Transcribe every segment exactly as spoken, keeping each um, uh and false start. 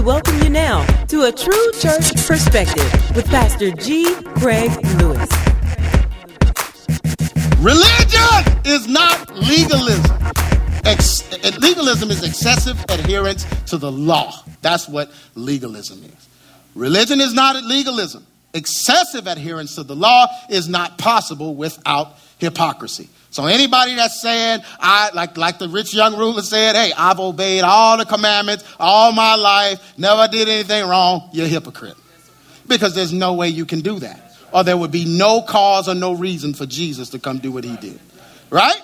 We welcome you now to A True Church Perspective with Pastor G. Craig Lewis. Religion is not legalism. Ex- legalism is excessive adherence to the law. That's what legalism is. Religion is not legalism. Excessive adherence to the law is not possible without hypocrisy. So anybody that's saying, I like like the rich young ruler said, hey, I've obeyed all the commandments all my life, never did anything wrong, you're a hypocrite. Because there's no way you can do that. Or there would be no cause or no reason for Jesus to come do what he did. Right?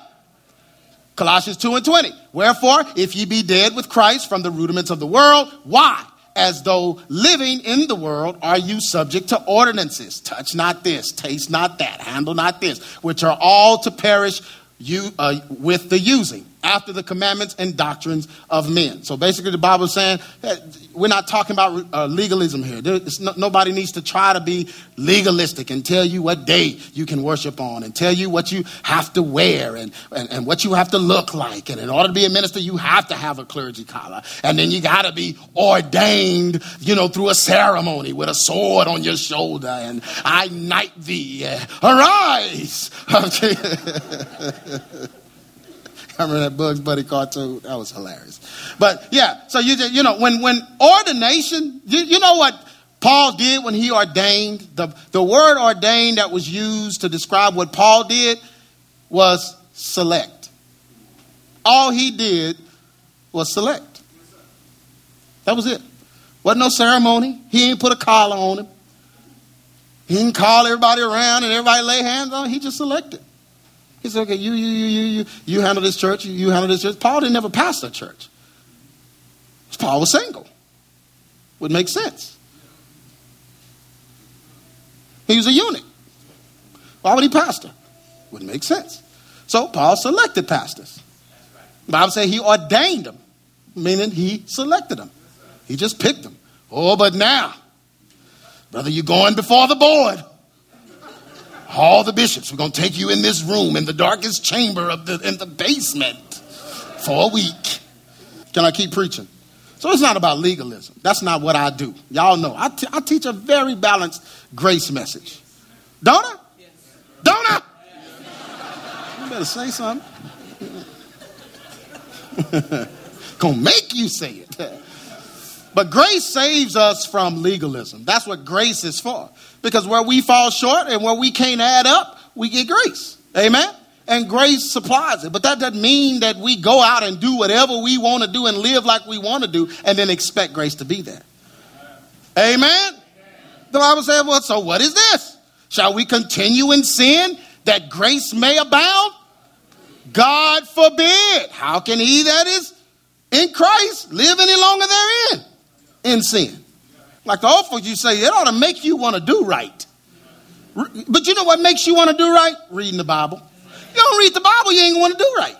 Colossians two and twenty. Wherefore, if ye be dead with Christ from the rudiments of the world, why? As though living in the world, are you subject to ordinances? Touch not this, taste not that, handle not this, which are all to perish you uh, with the using, after the commandments and doctrines of men. So basically the Bible is saying that we're not talking about uh, legalism here. There, it's no, nobody needs to try to be legalistic and tell you what day you can worship on and tell you what you have to wear and, and, and what you have to look like. And in order to be a minister, you have to have a clergy collar. And then you got to be ordained, you know, through a ceremony with a sword on your shoulder. And I knight thee. Arise. Okay. I remember that Bugs Bunny cartoon. That was hilarious. But yeah, so you just, you know, when, when ordination, you, you know what Paul did when he ordained? The, the word ordained that was used to describe what Paul did was select. All he did was select. That was it. Wasn't no ceremony. He didn't put a collar on him. He didn't call everybody around and everybody lay hands on him. He just selected. He said, okay, you, you, you, you, you, you handle this church, you, you handle this church. Paul didn't ever pastor a church. Paul was single. Would make sense. He was a eunuch. Why would he pastor? Wouldn't make sense. So Paul selected pastors. The Bible says he ordained them, meaning he selected them. He just picked them. Oh, but now, brother, you're going before the board. All the bishops, we're going to take you in this room in the darkest chamber of the in the basement for a week. Can I keep preaching? So it's not about legalism. That's not what I do. Y'all know. I, t- I teach a very balanced grace message. Don't I? Yes. Don't I? Yes. You better say something. Gonna make you say it. But grace saves us from legalism. That's what grace is for. Because where we fall short and where we can't add up, we get grace. Amen? And grace supplies it. But that doesn't mean that we go out and do whatever we want to do and live like we want to do and then expect grace to be there. Amen? Amen. The Bible says, well, so what is this? Shall we continue in sin that grace may abound? God forbid. How can he that is in Christ live any longer therein? In sin. Like the old folks, you say, it ought to make you want to do right. But you know what makes you want to do right? Reading the Bible. You don't read the Bible, you ain't want to do right.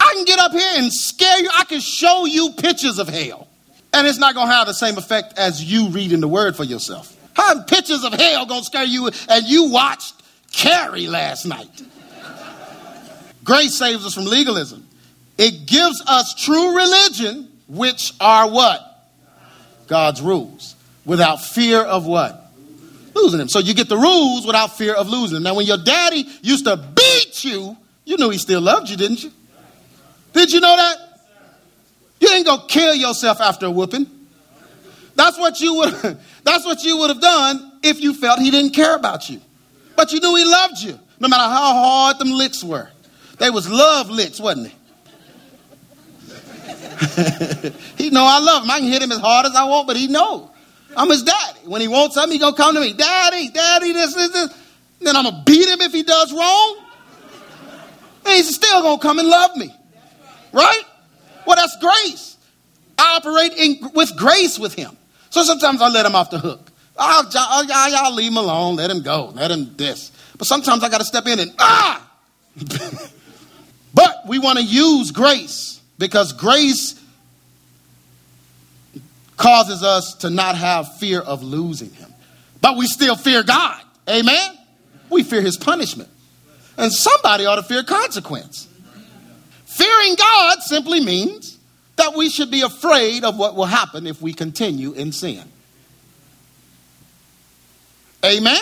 I can get up here and scare you. I can show you pictures of hell. And it's not going to have the same effect as you reading the word for yourself. How pictures of hell going to scare you? And you watched Carrie last night. Grace saves us from legalism. It gives us true religion, which are what? God's rules, without fear of what? Losing them. So you get the rules without fear of losing them. Now, when your daddy used to beat you, you knew he still loved you, didn't you? Did you know that? You didn't go kill yourself after a whooping. That's what you would. That's what you would have done if you felt he didn't care about you. But you knew he loved you, no matter how hard them licks were. They was love licks, wasn't it? He know I love him. I can hit him as hard as I want, but he know I'm his daddy. When he wants something, he gonna come to me, daddy, daddy, this, this, this. And then I'm gonna beat him if he does wrong, and he's still gonna come and love me, right? Well, that's grace. I operate in with grace with him. So sometimes I let him off the hook. I'll, I'll, I'll leave him alone, let him go, let him this. But sometimes I gotta step in and ah. But we want to use grace. Because grace causes us to not have fear of losing him. But we still fear God. Amen? We fear his punishment. And somebody ought to fear consequence. Fearing God simply means that we should be afraid of what will happen if we continue in sin. Amen?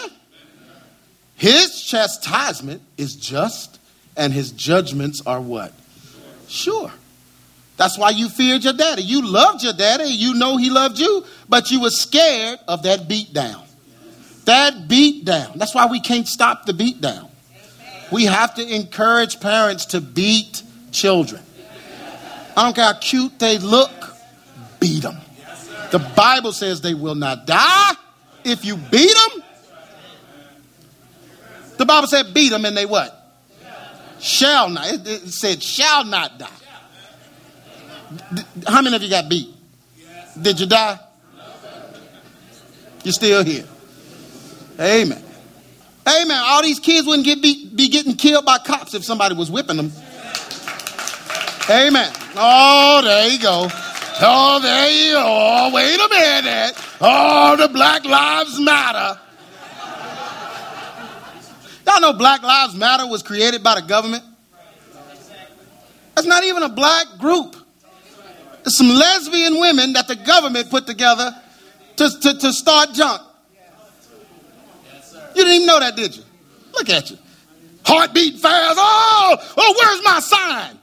His chastisement is just, and his judgments are what? Sure. That's why you feared your daddy. You loved your daddy. You know he loved you, but you were scared of that beat down. That beat down. That's why we can't stop the beat down. We have to encourage parents to beat children. I don't care how cute they look, beat them. The Bible says they will not die if you beat them. The Bible said beat them and they what? Shall not. It, it said shall not die. How many of you got beat? Did you die? You're still here. Amen. Amen. All these kids wouldn't get beat, be getting killed by cops if somebody was whipping them. Amen. Oh, there you go. Oh, there you are. Wait a minute. Oh, the Black Lives Matter. Y'all know Black Lives Matter was created by the government? That's not even a black group. It's some lesbian women that the government put together to, to, to start junk. You didn't even know that, did you? Look at you. Heart beating fast. Oh, oh, where's my sign?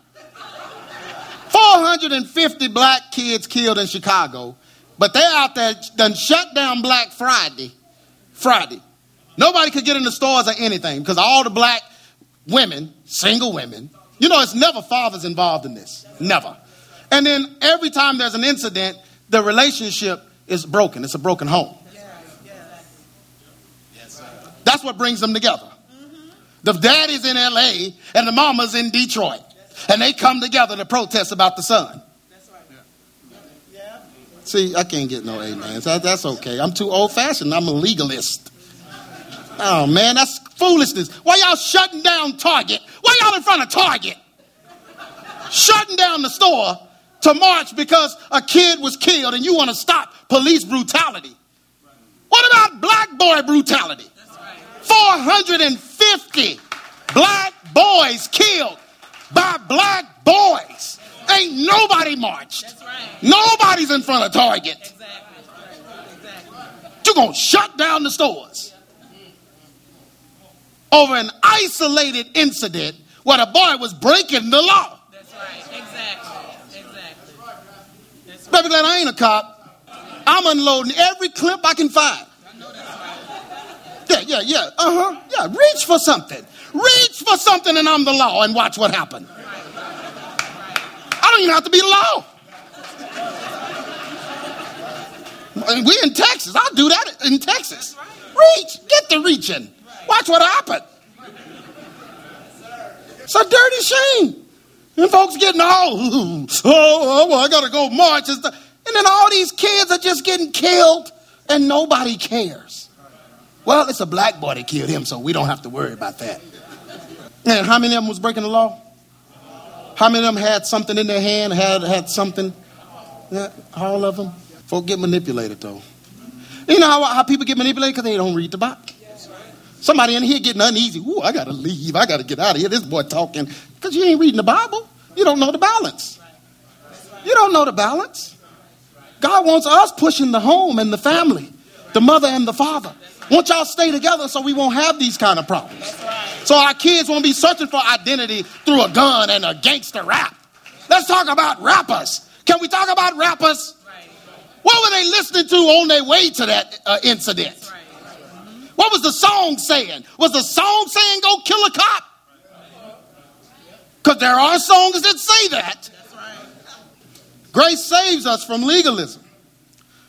four hundred fifty black kids killed in Chicago, but they're out there done shut down Black Friday. Friday. Nobody could get in the stores or anything because all the black women, single women, you know, it's never fathers involved in this. Never. And then every time there's an incident, the relationship is broken. It's a broken home. That's what brings them together. Mm-hmm. The daddy's in L A and the mama's in Detroit. And they come together to protest about the son. That's right. Yeah. Yeah. See, I can't get no amens. That, that's okay. I'm too old-fashioned. I'm a legalist. Oh, man, that's foolishness. Why y'all shutting down Target? Why y'all in front of Target? Shutting down the store to march because a kid was killed and you want to stop police brutality. What about black boy brutality? four hundred fifty black boys killed by black boys. Ain't nobody marched. That's right. Nobody's in front of Target. Exactly. Exactly. You're going to shut down the stores over an isolated incident where the boy was breaking the law. That's right. Exactly. Exactly. That's right. Baby Glad, I ain't a cop. I'm unloading every clip I can find. Yeah, yeah, yeah, uh-huh, yeah, reach for something. Reach for something and I'm the law and watch what happens. I don't even have to be the law. We're in Texas. I'll do that in Texas. Reach, get the reaching. Watch what happens. It's a dirty shame. And folks getting all, oh, oh, I got to go march. And then all these kids are just getting killed and nobody cares. Well, it's a black boy that killed him, so we don't have to worry about that. And how many of them was breaking the law? How many of them had something in their hand, had, had something? Yeah, all of them. Folk get manipulated, though. You know how, how people get manipulated? Because they don't read the Bible. Somebody in here getting uneasy. Ooh, I got to leave. I got to get out of here. This boy talking. Because you ain't reading the Bible. You don't know the balance. You don't know the balance. God wants us pushing the home and the family, the mother and the father. Won't y'all stay together so we won't have these kind of problems? Right. So our kids won't be searching for identity through a gun and a gangster rap. Let's talk about rappers. Can we talk about rappers? Right. What were they listening to on their way to that uh, incident? Right. Mm-hmm. What was the song saying? Was the song saying go kill a cop? Because there are songs that say that. That's right. Grace saves us from legalism.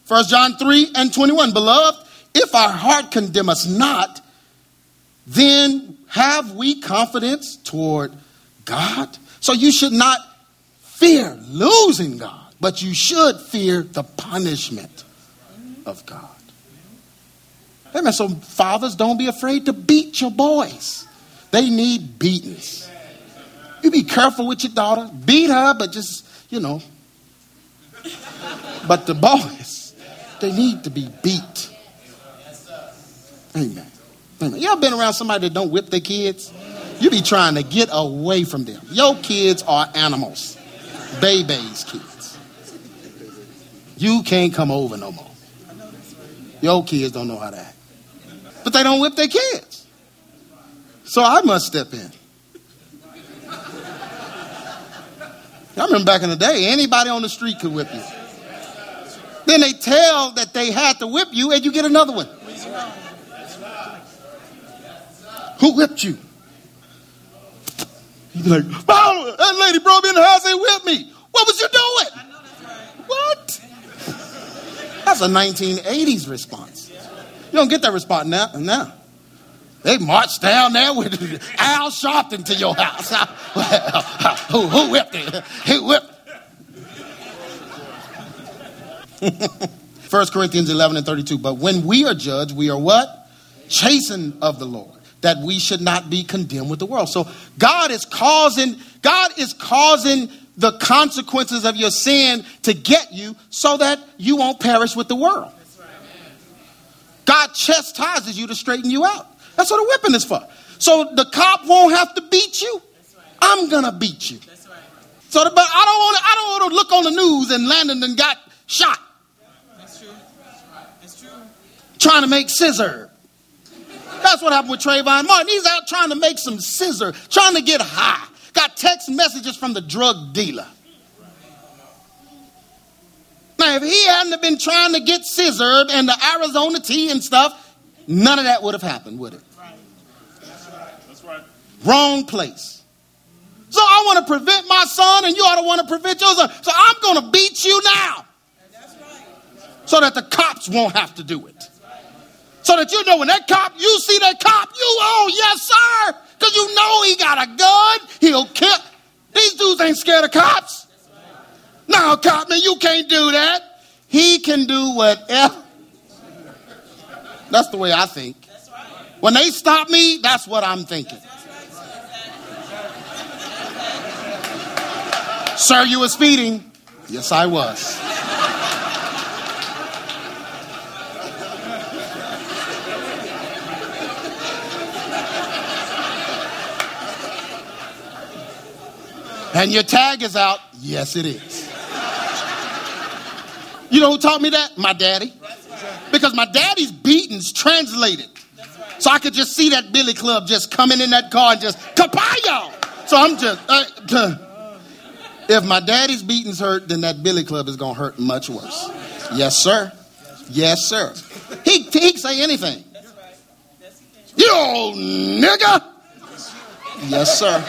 First John three and twenty-one, beloved, if our heart condemn us not, then have we confidence toward God? So you should not fear losing God, but you should fear the punishment of God. Amen. So fathers, don't be afraid to beat your boys. They need beatings. You be careful with your daughter. Beat her, but just, you know. But the boys, they need to be beat. Amen. Amen. Y'all been around somebody that don't whip their kids? You be trying to get away from them. Your kids are animals. Baby's kids. You can't come over no more. Your kids don't know how to act. But they don't whip their kids. So I must step in. I remember back in the day, anybody on the street could whip you. Then they tell that they had to whip you and you get another one. Who whipped you? You'd be like, Paul, that lady brought me in the house and whipped me. What was you doing? What? That's a nineteen eighties response. You don't get that response now. now. They marched down there with Al Sharpton to your house. who, who whipped it? Who whipped? First Corinthians eleven and thirty-two. But when we are judged, we are what? Chastened of the Lord, that we should not be condemned with the world. So God is causing, God is causing the consequences of your sin to get you so that you won't perish with the world. God chastises you to straighten you out. That's what a whipping is for. So the cop won't have to beat you. Right. I'm going to beat you. That's right. So the, but I don't want to I don't want to look on the news and Landon done got shot. That's true. That's true. Trying to make scissor. That's what happened with Trayvon Martin. He's out trying to make some scissor, trying to get high. Got text messages from the drug dealer. Now, if he hadn't been trying to get scissored and the Arizona tea and stuff, none of that would have happened, would it? Right. That's right. That's right. Wrong place. So I want to prevent my son, and you ought to want to prevent your son. So I'm going to beat you now. That's right. So that the cops won't have to do it. Right. So that you know when that cop, you see that cop, you, oh, yes, sir. Because you know he got a gun. He'll kill. These dudes ain't scared of cops. Right. No, cop, man, you can't do that. He can do whatever. That's the way I think. When they stop me, that's what I'm thinking. Sir, you were speeding. Yes, I was. And your tag is out. Yes, it is. You know who taught me that? My daddy. Because my daddy's beatings translated. Right. So I could just see that billy club just coming in that car and just, kapayo! So I'm just, uh, uh. If my daddy's beatings hurt, then that billy club is going to hurt much worse. Oh. Yes, sir. Yes, sir. He, he can say anything. That's right. That's okay. You old nigga! Yes, sir.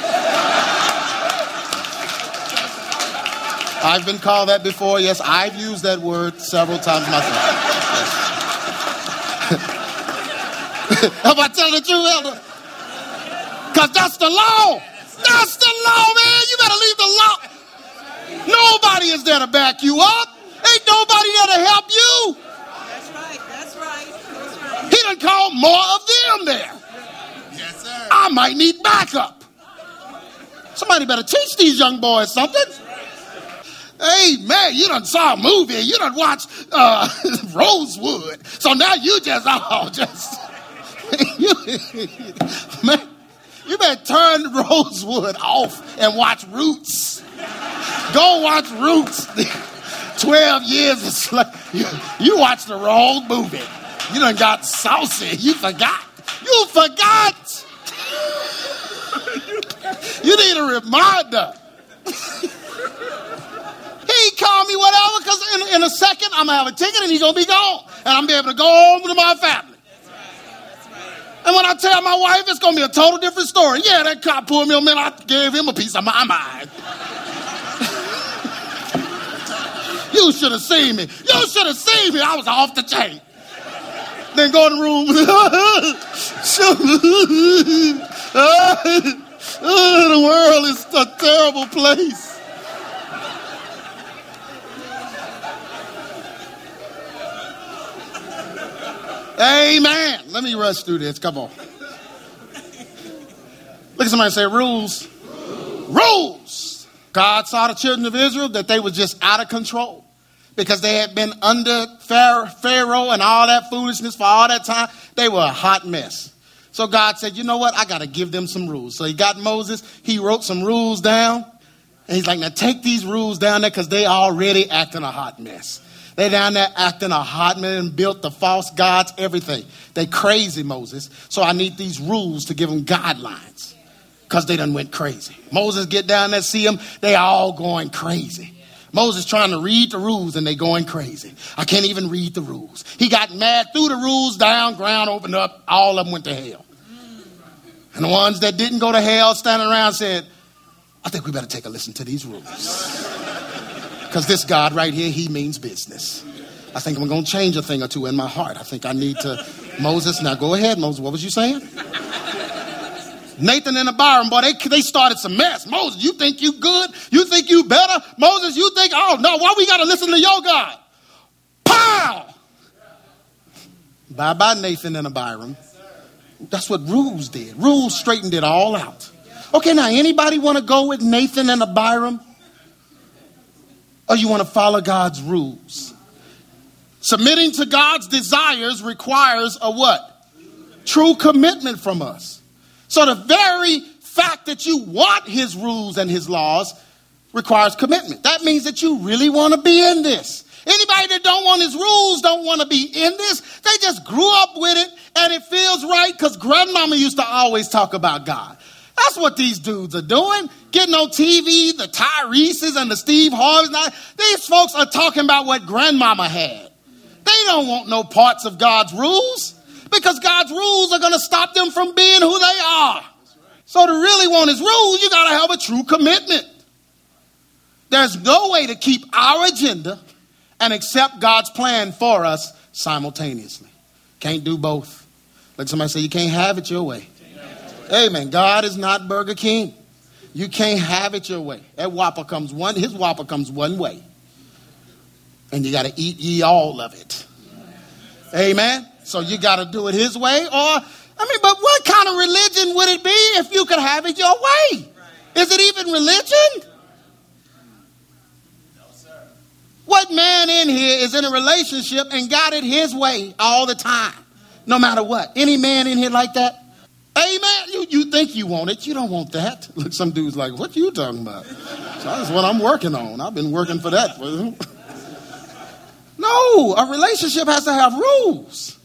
I've been called that before. Yes, I've used that word several times myself. Am I telling the truth, Elder? Because that's the law. That's the law, man. You better leave the law. Nobody is there to back you up. Ain't nobody there to help you. That's right. That's right. That's right. He done called more of them there. Yes, sir. I might need backup. Somebody better teach these young boys something. Hey, man, you done saw a movie. You done watched uh, Rosewood. So now you just, oh, just... You, man, you better turn Rosewood off and watch Roots. Go watch Roots. Twelve years of slave. You, you watched the wrong movie. You done got saucy. You forgot. You forgot. You need a reminder. He called me whatever because in, in a second I'm going to have a ticket and he's going to be gone. And I'm going to be able to go home to my family. And when I tell my wife, it's going to be a total different story. Yeah, that cop pulled me on, man, I gave him a piece of my mind. You should have seen me. You should have seen me. I was off the chain. Then go in the room. The world is a terrible place. Amen. Let me rush through this. Come on. Look at somebody and say rules. Rules. Rules. God saw the children of Israel that they were just out of control because they had been under Pharaoh and all that foolishness for all that time. They were a hot mess. So God said, you know what? I got to give them some rules. So he got Moses. He wrote some rules down. And he's like, now take these rules down there because they already acting a hot mess. They're down there acting a hot man, built the false gods, everything. They crazy, Moses. So I need these rules to give them guidelines because they done went crazy. Moses get down there, see them. They all going crazy. Moses trying to read the rules and they going crazy. I can't even read the rules. He got mad, threw the rules down, ground opened up. All of them went to hell. And the ones that didn't go to hell standing around said, I think we better take a listen to these rules. Because this God right here, he means business. I think I'm going to change a thing or two in my heart. I think I need to. Moses, now go ahead, Moses. What was you saying? Nathan and Abiram, boy, they, they started some mess. Moses, you think you good? You think you better? Moses, you think, oh, no, why we got to listen to your God? Pow! Bye-bye, Nathan and Abiram. That's what rules did. Rules straightened it all out. Okay, now, anybody want to go with Nathan and Abiram? Or you want to follow God's rules? Submitting to God's desires requires a what? True commitment from us. So the very fact that you want his rules and his laws requires commitment. That means that you really want to be in this. Anybody that don't want his rules don't want to be in this. They just grew up with it and it feels right because grandmama used to always talk about God. That's what these dudes are doing. Getting on T V, the Tyrese's and the Steve Harvey's. These folks are talking about what grandmama had. They don't want no parts of God's rules because God's rules are going to stop them from being who they are. So to really want his rules, you got to have a true commitment. There's no way to keep our agenda and accept God's plan for us simultaneously. Can't do both. Like somebody say, you can't have it your way. Amen. God is not Burger King. You can't have it your way. That Whopper comes one, his Whopper comes one way. And you got to eat ye all of it. Amen. So you got to do it his way. Or, I mean, but what kind of religion would it be if you could have it your way? Is it even religion? No, sir. What man in here is in a relationship and got it his way all the time? No matter what. Any man in here like that? Amen. You, you think you want it. You don't want that. Look, some dude's like, what you talking about? So that's what I'm working on. I've been working for that. No, a relationship has to have rules.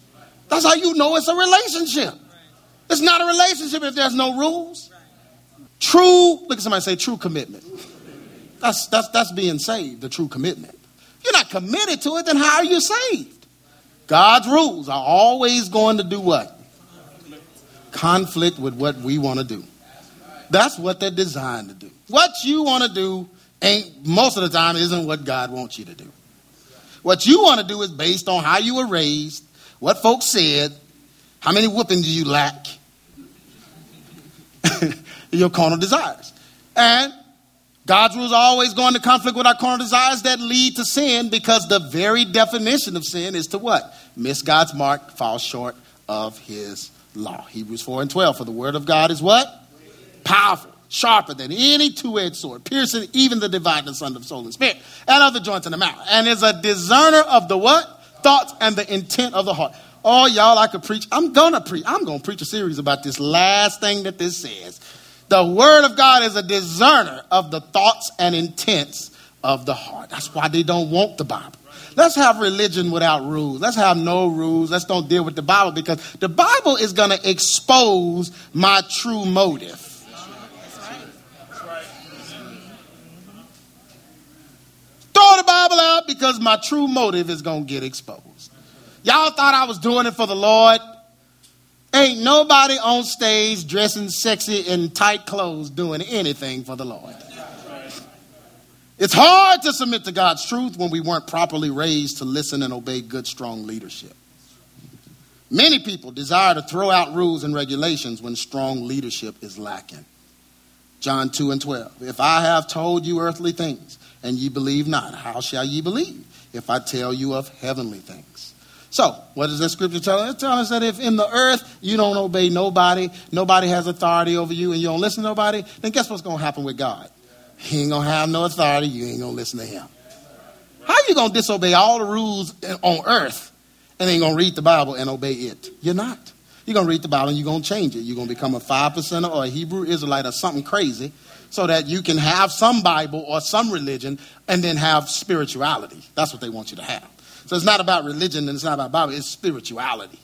That's how you know it's a relationship. It's not a relationship if there's no rules. True, look at somebody say true commitment. That's, that's, that's being saved, the true commitment. If you're not committed to it, then how are you saved? God's rules are always going to do what? Conflict with what we want to do. That's what they're designed to do. What you want to do ain't most of the time isn't what God wants you to do. What you want to do is based on how you were raised, what folks said, how many whoopings you lack, your carnal desires. And God's rules are always going to conflict with our carnal desires that lead to sin, because the very definition of sin is to what? Miss God's mark, fall short of his law. Hebrews four and twelve, for the word of God is what? Powerful, sharper than any two-edged sword, piercing even the dividing asunder of soul and spirit, and of the joints and the marrow, and is a discerner of the what? Thoughts and the intent of the heart. Oh, y'all, I could preach. I'm going to preach. I'm going to preach a series about this last thing that this says. The word of God is a discerner of the thoughts and intents of the heart. That's why they don't want the Bible. Let's have religion without rules. Let's have no rules. Let's don't deal with the Bible, because the Bible is going to expose my true motive. Throw the Bible out, because my true motive is going to get exposed. Y'all thought I was doing it for the Lord. Ain't nobody on stage dressing sexy in tight clothes doing anything for the Lord. It's hard to submit to God's truth when we weren't properly raised to listen and obey good, strong leadership. Many people desire to throw out rules and regulations when strong leadership is lacking. John two and twelve. If I have told you earthly things and ye believe not, how shall ye believe if I tell you of heavenly things? So what does that scripture tell us? It tells us that if in the earth you don't obey nobody, nobody has authority over you, and you don't listen to nobody, then guess what's going to happen with God? He ain't going to have no authority. You ain't going to listen to him. How you going to disobey all the rules on earth and ain't going to read the Bible and obey it? You're not. You're going to read the Bible and you're going to change it. You're going to become a five percenter or a Hebrew Israelite or something crazy so that you can have some Bible or some religion and then have spirituality. That's what they want you to have. So it's not about religion and it's not about Bible. It's spirituality.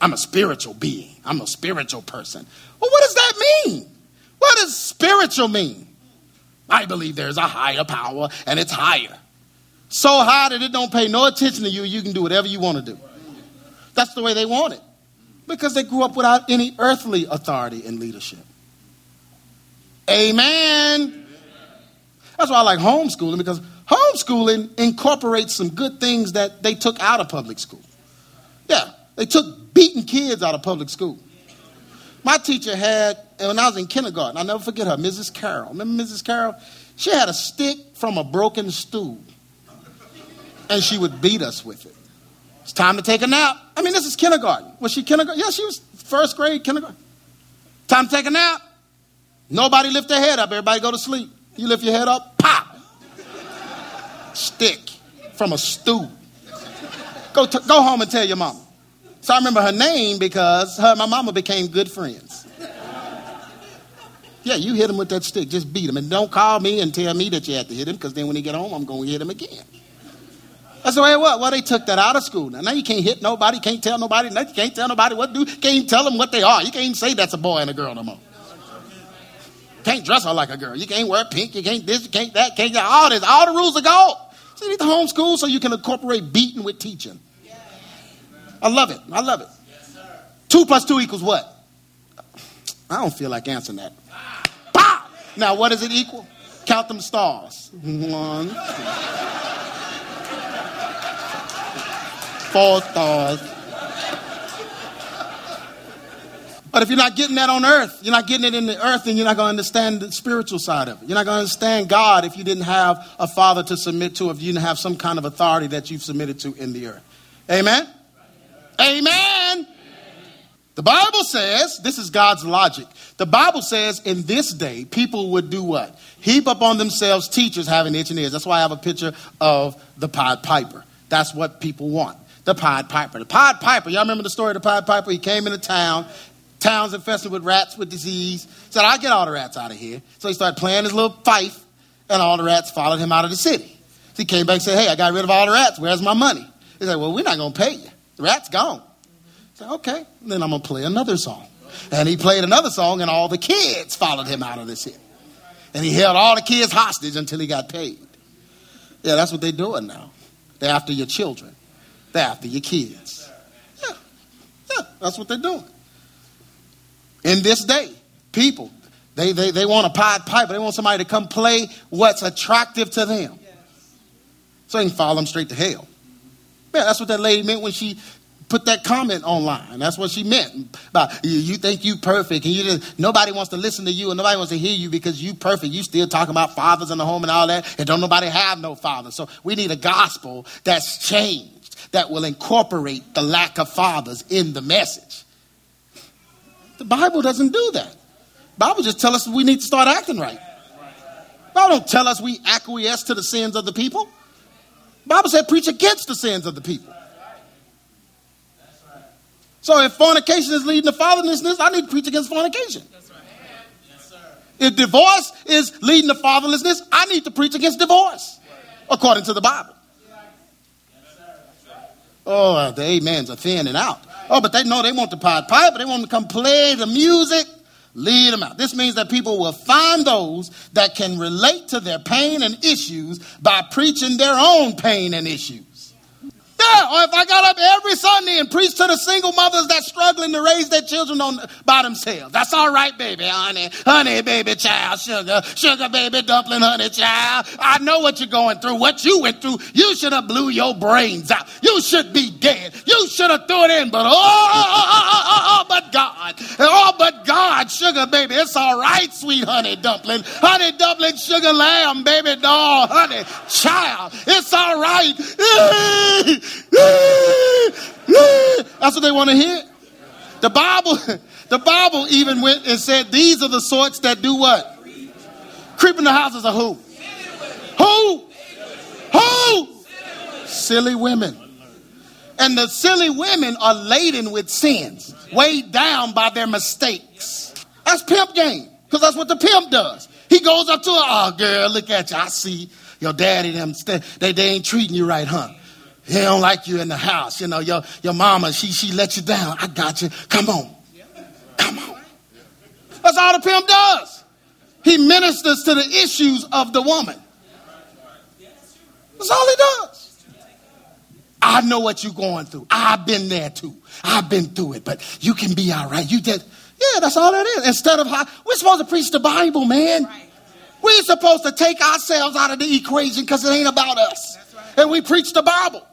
I'm a spiritual being. I'm a spiritual person. Well, what does that mean? What does spiritual mean? I believe there's a higher power and it's higher. So high that it don't pay no attention to you. You can do whatever you want to do. That's the way they want it. Because they grew up without any earthly authority and leadership. Amen. That's why I like homeschooling, because homeschooling incorporates some good things that they took out of public school. Yeah, they took beating kids out of public school. My teacher had, and when I was in kindergarten, I'll never forget her, Missus Carroll. Remember Missus Carroll? She had a stick from a broken stool, and she would beat us with it. It's time to take a nap. I mean, this is kindergarten. Was she kindergarten? Yeah, she was first grade kindergarten. Time to take a nap. Nobody lift their head up. Everybody go to sleep. You lift your head up, pop. Stick from a stool. Go t- go home and tell your mama. So I remember her name because her and my mama became good friends. Yeah, you hit him with that stick. Just beat him. And don't call me and tell me that you had to hit him, because then when he get home, I'm going to hit him again. That's the way it was. Well, they took that out of school. Now, now you can't hit nobody, can't tell nobody, nothing, can't tell nobody what to do, can't tell them what they are. You can't even say that's a boy and a girl no more. Can't dress her like a girl. You can't wear pink, you can't this, you can't that, can't that. All this, all the rules are gone. So you need to homeschool so you can incorporate beating with teaching. I love it. I love it. Yes, sir. Two plus two equals what? I don't feel like answering that. Ah. Bah! Now, what does it equal? Count them stars. One, two. Four stars. But if you're not getting that on earth, you're not getting it in the earth, and you're not going to understand the spiritual side of it. You're not going to understand God if you didn't have a father to submit to, if you didn't have some kind of authority that you've submitted to in the earth. Amen? Amen. Amen. The Bible says, this is God's logic. The Bible says in this day, people would do what? Heap up on themselves teachers having itching ears. That's why I have a picture of the Pied Piper. That's what people want. The Pied Piper. The Pied Piper. Y'all remember the story of the Pied Piper? He came into town. Town's infested with rats with disease. Said, I'll get all the rats out of here. So he started playing his little fife, and all the rats followed him out of the city. So he came back and said, hey, I got rid of all the rats. Where's my money? He said, well, we're not going to pay you. The rat's gone. I said, okay, then I'm going to play another song. And he played another song, and all the kids followed him out of the city. And he held all the kids hostage until he got paid. Yeah, that's what they're doing now. They're after your children. They're after your kids. Yeah, yeah, that's what they're doing. In this day, people, they, they, they want a Pied Piper. They want somebody to come play what's attractive to them. So they can follow them straight to hell. Man, that's what that lady meant when she put that comment online. That's what she meant about you, you think you perfect, and you just, nobody wants to listen to you, and nobody wants to hear you because you perfect. You still talking about fathers in the home and all that, and don't nobody have no father. So we need a gospel that's changed, that will incorporate the lack of fathers in the message. The Bible doesn't do that. The Bible just tells us we need to start acting right. The Bible don't tell us we acquiesce to the sins of the people. The Bible said preach against the sins of the people. So if fornication is leading to fatherlessness, I need to preach against fornication. If divorce is leading to fatherlessness, I need to preach against divorce, according to the Bible. Oh, the amens are thinning out. Oh, but they know they want the Pied Piper. They want them to come play the music. Lead them out. This means that people will find those that can relate to their pain and issues by preaching their own pain and issues. Yeah, or if I got up every Sunday and preached to the single mothers that's struggling to raise their children on by themselves. That's all right, baby, honey. Honey, baby, child, sugar. Sugar, baby, dumpling, honey, child. I know what you're going through, what you went through. You should have blew your brains out. You should be dead. You should have threw it in, but oh, oh, oh, oh, oh, oh but God. Oh, but God, sugar, baby. It's all right, sweet honey, dumpling. Honey, dumpling, sugar, lamb, baby, doll, honey, child. It's all right. That's what they want to hear. The Bible, the Bible even went and said, these are the sorts that do what? Creep in the houses of who? Who? Who? Silly women. And the silly women are laden with sins, weighed down by their mistakes. That's pimp game, because that's what the pimp does. He goes up to her, oh girl, look at you. I see your daddy them. St- they, they ain't treating you right, huh? They don't like you in the house. You know, your, your mama, she she let you down. I got you. Come on. Come on. That's all the pimp does. He ministers to the issues of the woman. That's all he does. I know what you're going through. I've been there too. I've been through it, but you can be all right. You just, yeah, that's all that is. Instead of, how, we're supposed to preach the Bible, man. Right. We're supposed to take ourselves out of the equation because it ain't about us. That's right. And we preach the Bible.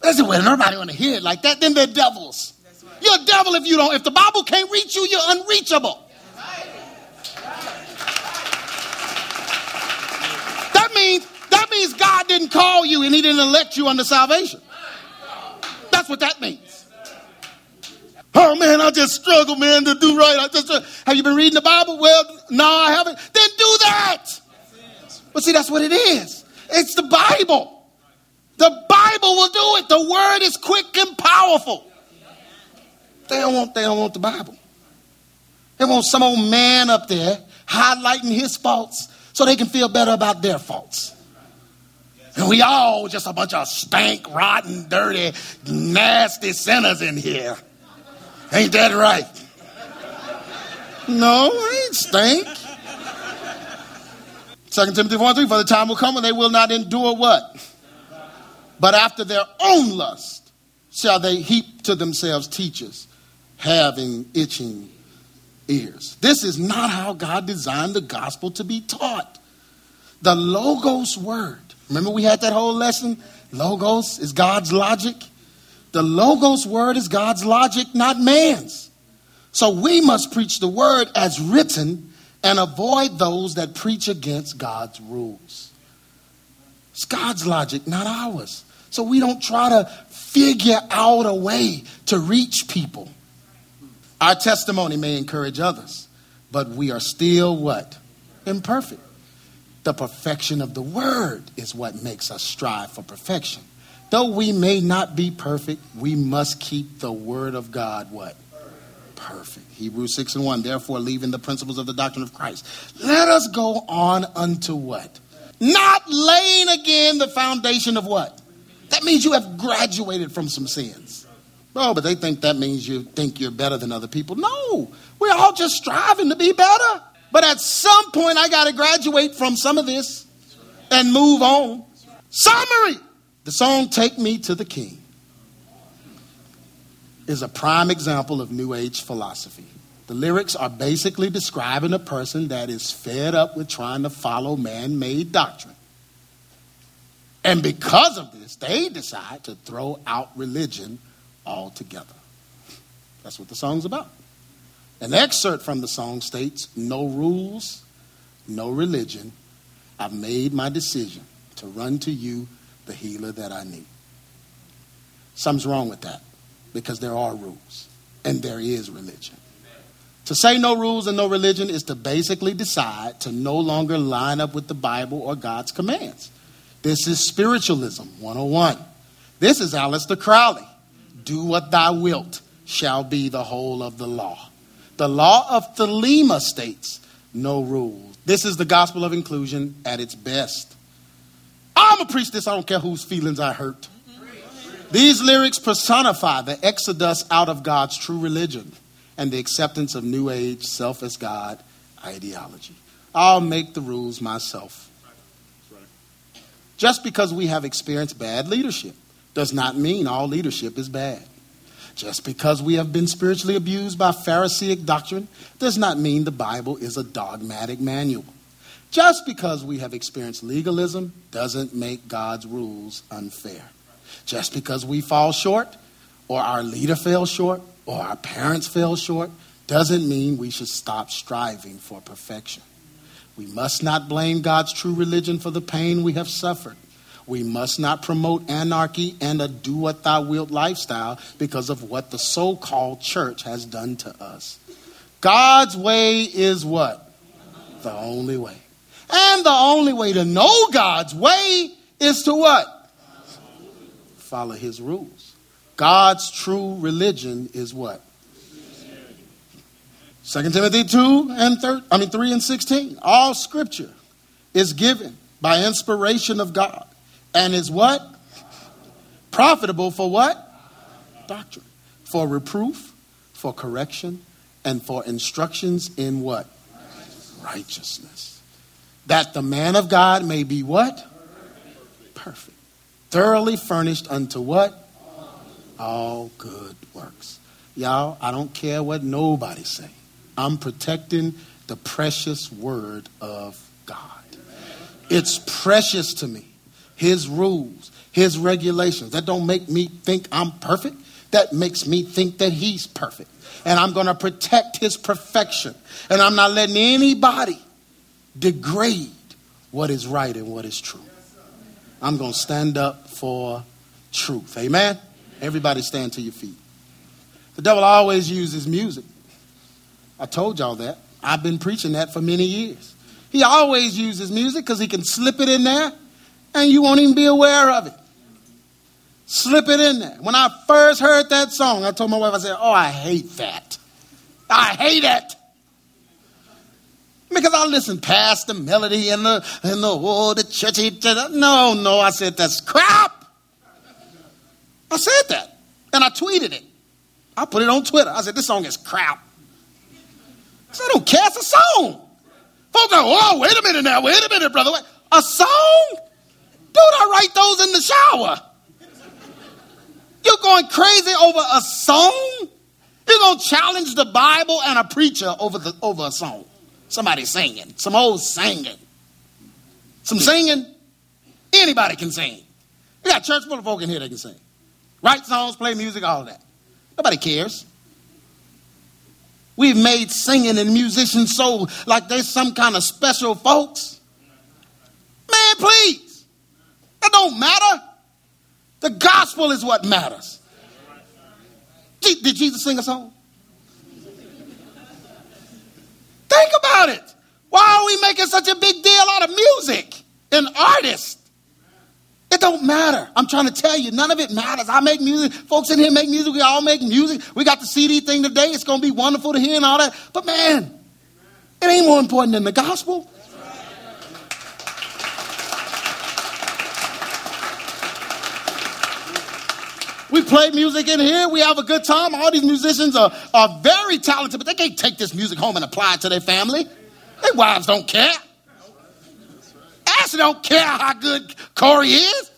That's the way. Well, nobody want to hear it like that. Then they're devils. That's right. You're a devil if you don't. If the Bible can't reach you, you're unreachable. Right. That means that means God didn't call you and He didn't elect you unto salvation. That's what that means. Oh, man, I just struggle, man, to do right. I just struggle. Have you been reading the Bible? Well, no, I haven't. Then do that. But see, that's what it is. It's the Bible. The Bible will do it. The word is quick and powerful. They don't want, they don't want the Bible. They want some old man up there highlighting his faults so they can feel better about their faults. And we all just a bunch of stank, rotten, dirty, nasty sinners in here. Ain't that right? No, I ain't stink. Second Timothy four three, for the time will come when they will not endure what? But after their own lust shall they heap to themselves teachers having itching ears. This is not how God designed the gospel to be taught. The Logos word. Remember we had that whole lesson? Logos is God's logic. The Logos word is God's logic, not man's. So we must preach the word as written and avoid those that preach against God's rules. It's God's logic, not ours. So we don't try to figure out a way to reach people. Our testimony may encourage others, but we are still what? Imperfect. The perfection of the word is what makes us strive for perfection. Though we may not be perfect, we must keep the word of God what? Perfect. Hebrews six and one, therefore leaving the principles of the doctrine of Christ, let us go on unto what? Not laying again the foundation of what? That means you have graduated from some sins. Oh, but they think that means you think you're better than other people. No, we're all just striving to be better. But at some point, I got to graduate from some of this and move on. Summary. The song Take Me to the King is a prime example of New Age philosophy. The lyrics are basically describing a person that is fed up with trying to follow man-made doctrine. And because of this, they decide to throw out religion altogether. That's what the song's about. An excerpt from the song states, no rules, no religion. I've made my decision to run to you, the healer that I need. Something's wrong with that because there are rules and there is religion. Amen. To say no rules and no religion is to basically decide to no longer line up with the Bible or God's commands. This is spiritualism one oh one. This is Aleister Crowley. Do what thou wilt shall be the whole of the law. The law of Thelema states no rules. This is the gospel of inclusion at its best. I'm going to preach this. I don't care whose feelings I hurt. These lyrics personify the exodus out of God's true religion and the acceptance of New Age self as God ideology. I'll make the rules myself. Just because we have experienced bad leadership does not mean all leadership is bad. Just because we have been spiritually abused by Pharisaic doctrine does not mean the Bible is a dogmatic manual. Just because we have experienced legalism doesn't make God's rules unfair. Just because we fall short, or our leader fell short, or our parents fell short, doesn't mean we should stop striving for perfection. We must not blame God's true religion for the pain we have suffered. We must not promote anarchy and a do what thou wilt lifestyle because of what the so-called church has done to us. God's way is what? The only way. And the only way to know God's way is to what? Follow his rules. God's true religion is what? Second Timothy two and three, I mean three and sixteen. All scripture is given by inspiration of God and is what? Profitable for what? Doctrine. For reproof, for correction, and for instructions in what? Righteousness. Righteousness. That the man of God may be what? Perfect. Perfect. Thoroughly furnished unto what? All good works. Y'all, I don't care what nobody say. I'm protecting the precious word of God. It's precious to me. His rules, his regulations. That don't make me think I'm perfect. That makes me think that he's perfect. And I'm going to protect his perfection. And I'm not letting anybody degrade what is right and what is true. I'm going to stand up for truth. Amen? Everybody stand to your feet. The devil always uses music. I told y'all that. I've been preaching that for many years. He always uses music because he can slip it in there and you won't even be aware of it. Slip it in there. When I first heard that song, I told my wife, I said, oh, I hate that. I hate it. Because I listened past the melody and the, and the, oh, the churchy. No, no, I said, that's crap. I said that, and I tweeted it. I put it on Twitter. I said, this song is crap. I said, I don't care. It's a song. Folks go, oh, wait a minute now. Wait a minute, brother. Wait. A song? Dude, I write those in the shower. You're going crazy over a song? You're going to challenge the Bible and a preacher over, the, over a song. Somebody singing. Some old singing. Some singing. Anybody can sing. We got church full of folk in here that can sing. Write songs, play music, all that. Nobody cares. We've made singing and musicians so like they're some kind of special folks. Man, please. That don't matter. The gospel is what matters. Did, did Jesus sing a song? Think about it. Why are we making such a big deal out of music and artists? It don't matter. I'm trying to tell you, none of it matters. I make music. Folks in here make music. We all make music. We got the C D thing today. It's going to be wonderful to hear and all that. But man, it ain't more important than the gospel. Right. We play music in here. We have a good time. All these musicians are, are very talented, but they can't take this music home and apply it to their family. Their wives don't care. Ashley don't care how good Corey is.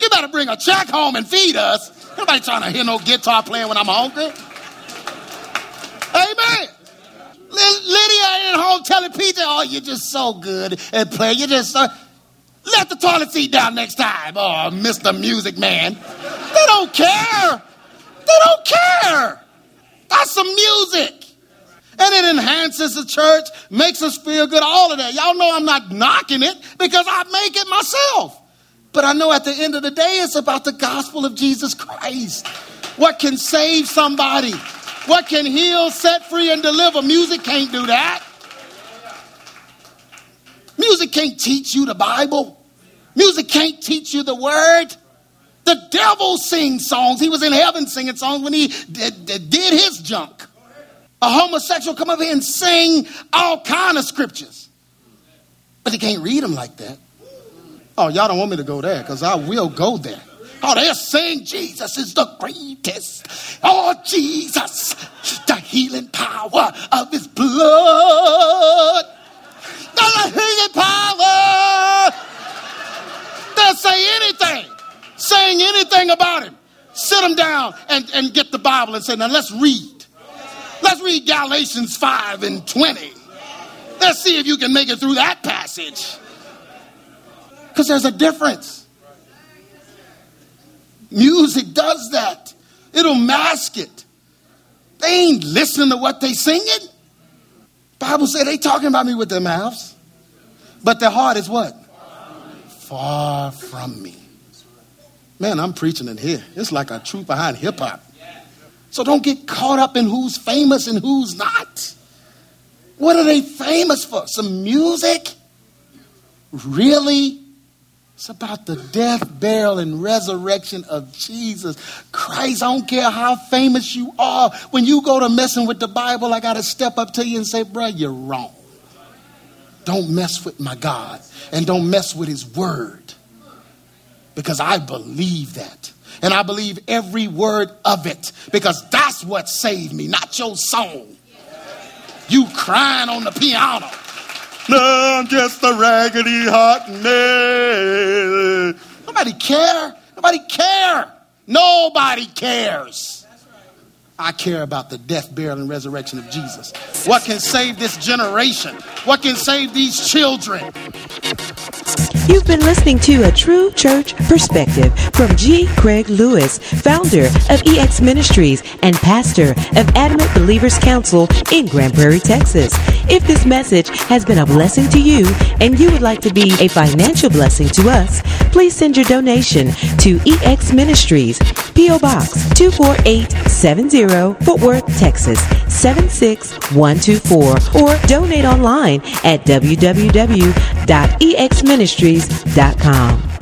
You better bring a check home and feed us. Nobody trying to hear no guitar playing when I'm hungry. Amen. Lydia ain't home telling P J, oh, you're just so good at playing. You just so... let the toilet seat down next time. Oh, Mister Music Man. They don't care. They don't care. That's some music. And it enhances the church, makes us feel good, all of that. Y'all know I'm not knocking it because I make it myself. But I know at the end of the day, it's about the gospel of Jesus Christ. What can save somebody? What can heal, set free, and deliver? Music can't do that. Music can't teach you the Bible. Music can't teach you the word. The devil sings songs. He was in heaven singing songs when he did, did his junk. A homosexual come up here and sing all kind of scriptures. But they can't read them like that. Oh, y'all don't want me to go there because I will go there. Oh, they're saying Jesus is the greatest. Oh, Jesus, the healing power of his blood. The healing power. They'll say anything. Saying anything about him. Sit them down and, and get the Bible and say, now let's read. Let's read Galatians five and twenty. Let's see if you can make it through that passage. Because there's a difference. Music does that. It'll mask it. They ain't listening to what they singing. Bible said they talking about me with their mouths. But their heart is what? Far from me. Man, I'm preaching in here. It's like a truth behind hip hop. So don't get caught up in who's famous and who's not. What are they famous for? Some music? Really? It's about the death, burial, and resurrection of Jesus Christ. I don't care how famous you are. When you go to messing with the Bible, I got to step up to you and say, bro, you're wrong. Don't mess with my God and don't mess with his word because I believe that. And I believe every word of it, because that's what saved me, not your song. You crying on the piano. No, I'm just a raggedy hot man. Nobody care. Nobody care. Nobody cares. I care about the death, burial, and resurrection of Jesus. What can save this generation? What can save these children? You've been listening to A True Church Perspective from G. Craig Lewis, founder of E X Ministries and pastor of Adamant Believers Council in Grand Prairie, Texas. If this message has been a blessing to you and you would like to be a financial blessing to us, please send your donation to E X Ministries, P O. Box two four eight seven zero, Fort Worth, Texas seven six one two four, or donate online at w w w dot e x ministries dot com.